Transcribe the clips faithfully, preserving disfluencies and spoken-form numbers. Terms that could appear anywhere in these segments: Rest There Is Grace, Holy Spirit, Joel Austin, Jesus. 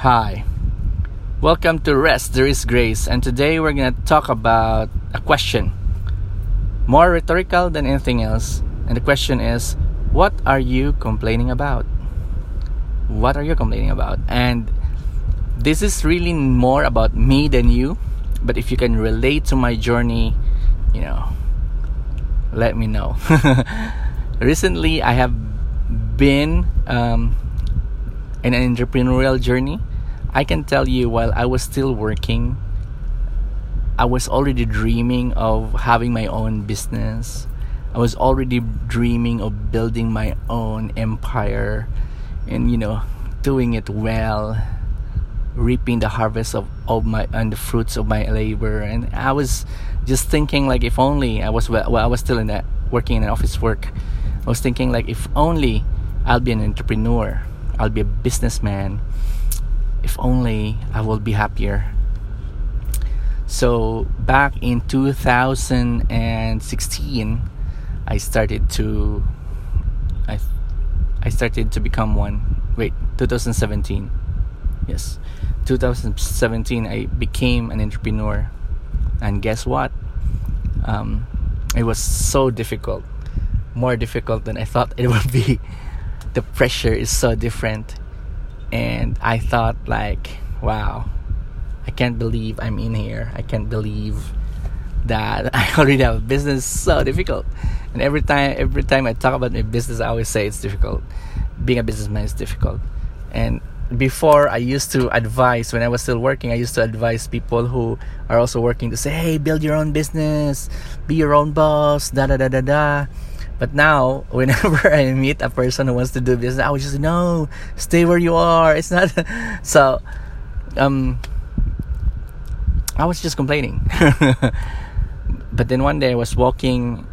Hi, welcome to Rest There Is Grace, and today we're going to talk about a question, more rhetorical than anything else, and the question is, what are you complaining about? What are you complaining about? And this is really more about me than you, but if you can relate to my journey, you know, let me know. Recently, I have been um, in an entrepreneurial journey. I can tell you, while I was still working, I was already dreaming of having my own business. I was already dreaming of building my own empire and, you know, doing it well, reaping the harvest of, of my and the fruits of my labor. And I was just thinking, like, if only I was well, I was still in that working in an office work. I was thinking, like, if only I'll be an entrepreneur, I'll be a businessman. If only I will be happier. So back in two thousand sixteen, I started to I I started to become one. Wait, twenty seventeen. Yes. twenty seventeen I became an entrepreneur. And guess what? Um, it was so difficult. More difficult than I thought it would be. The pressure is so different. And I thought, like, wow, I can't believe I'm in here. I can't believe that I already have a business. So difficult. And every time every time I talk about my business, I always say it's difficult. Being a businessman is difficult. And before, I used to advise, when I was still working, I used to advise people who are also working to say, hey, build your own business, be your own boss, da da da da da. But now, whenever I meet a person who wants to do business, I would just, no, stay where you are. It's not... So, um, I was just complaining. But then one day I was walking,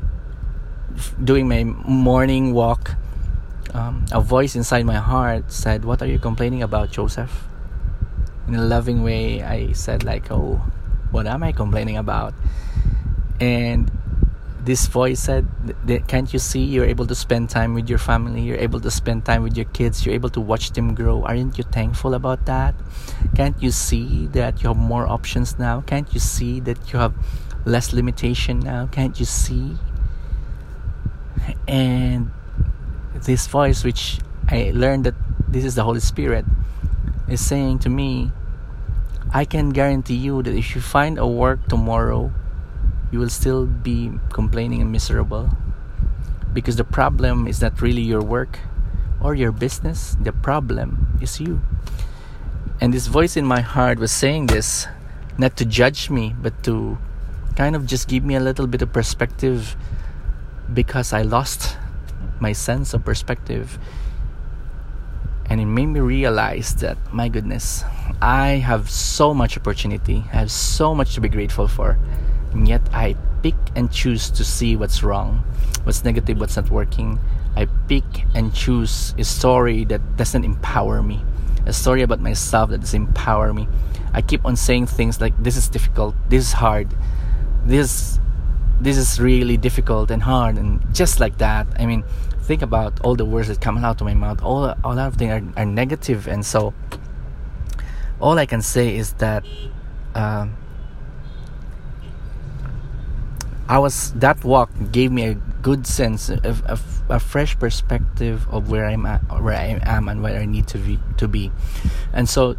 doing my morning walk. Um, a voice inside my heart said, what are you complaining about, Joseph? In a loving way, I said, like, oh, what am I complaining about? And this voice said, can't you see you're able to spend time with your family? You're able to spend time with your kids. You're able to watch them grow. Aren't you thankful about that? Can't you see that you have more options now? Can't you see that you have less limitation now? Can't you see? And this voice, which I learned that this is the Holy Spirit, is saying to me, I can guarantee you that if you find a work tomorrow, you will still be complaining and miserable, because the problem is not really your work or your business. The problem is you. And this voice in my heart was saying this not to judge me, but to kind of just give me a little bit of perspective, because I lost my sense of perspective. And it made me realize that, my goodness, I have so much opportunity. I have so much to be grateful for. And yet I pick and choose to see what's wrong, what's negative, what's not working. I pick and choose a story that doesn't empower me, a story about myself that doesn't empower me. I keep on saying things like, this is difficult, this is hard, this this is really difficult and hard, and just like that. I mean, think about all the words that come out of my mouth. All, all of them are, are negative. And so all I can say is that uh, I was that walk gave me a good sense of, of a fresh perspective of where I'm at, where I am, and where I need to be, to be. And so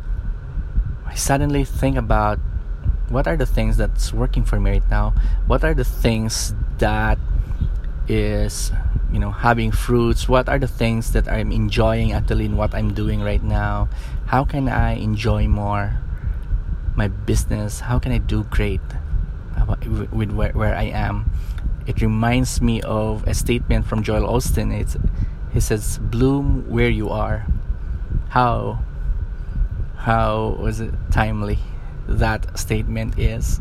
I suddenly think about, what are the things that's working for me right now? What are the things that is, you know, having fruits? What are the things that I'm enjoying actually in what I'm doing right now? How can I enjoy more my business? How can I do great with where, where I am? It reminds me of a statement from Joel Austin. It's, he says, bloom where you are. How how was it timely that statement is?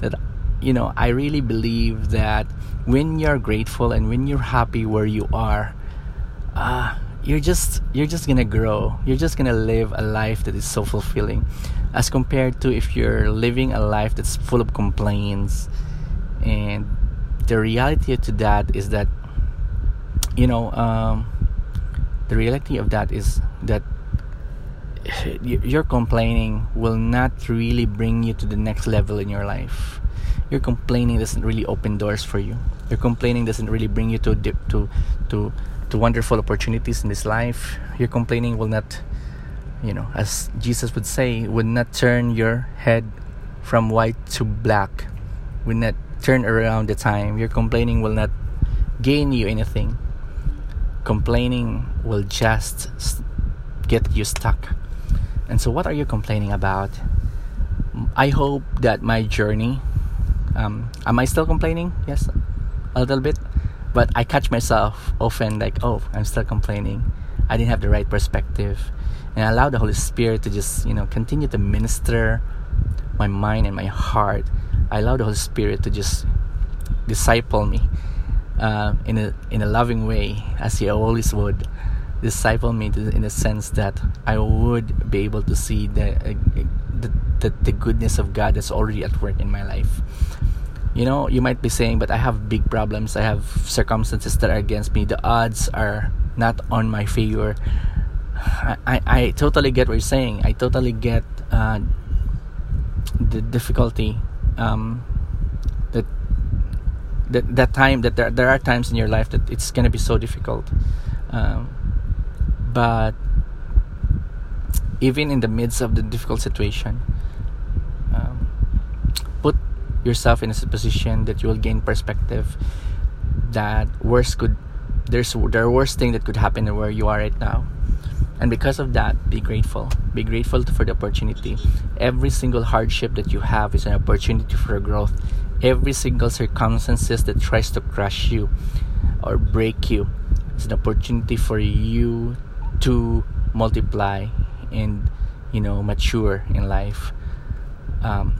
That, you know, I really believe that when you're grateful and when you're happy where you are, uh, you're just you're just gonna grow. You're just gonna live a life that is so fulfilling, as compared to if you're living a life that's full of complaints. And the reality to that is that, you know, um, the reality of that is that your complaining will not really bring you to the next level in your life. Your complaining doesn't really open doors for you. Your complaining doesn't really bring you to to to to wonderful opportunities in this life. Your complaining will not, you know, as Jesus would say, would not turn your head from white to black. Will not turn around the time. Your complaining will not gain you anything. Complaining will just get you stuck. And so what are you complaining about? I hope that my journey, um, am I still complaining? Yes, a little bit. But I catch myself often like, oh, I'm still complaining. I didn't have the right perspective. And I allow the Holy Spirit to just, you know, continue to minister my mind and my heart. I allow the Holy Spirit to just disciple me uh, in a in a loving way, as He always would. Disciple me to, in the sense that I would be able to see the, the the the goodness of God that's already at work in my life. You know, you might be saying, but I have big problems. I have circumstances that are against me. The odds are not on my favor. I, I, I totally get what you're saying. I totally get uh, the difficulty. Um, that that that time that there there are times in your life that it's gonna be so difficult. Um, but even in the midst of the difficult situation, um, put yourself in a position that you will gain perspective. That worse could there's there are worse thing that could happen than where you are right now. And because of that, be grateful. Be grateful for the opportunity. Every single hardship that you have is an opportunity for growth. Every single circumstances that tries to crush you or break you is an opportunity for you to multiply and, you know, mature in life. Um,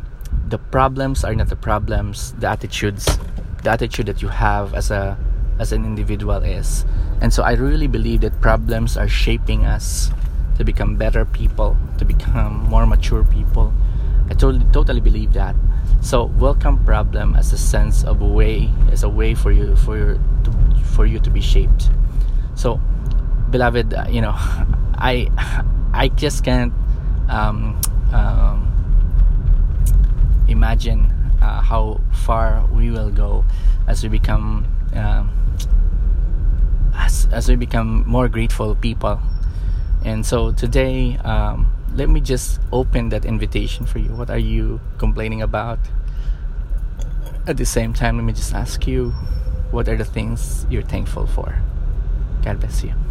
the problems are not the problems. The attitudes, the attitude that you have as a as an individual is. And so I really believe that problems are shaping us to become better people, to become more mature people. I totally, totally believe that. So welcome problem as a sense of a way, as a way for you, for your, to, for you to be shaped. So, beloved, uh, you know, I, I just can't um, um, imagine uh, how far we will go as we become. Uh, As, as we become more grateful people. And so today, um, let me just open that invitation for you. What are you complaining about? At the same time, let me just ask you, what are the things you're thankful for? God bless you.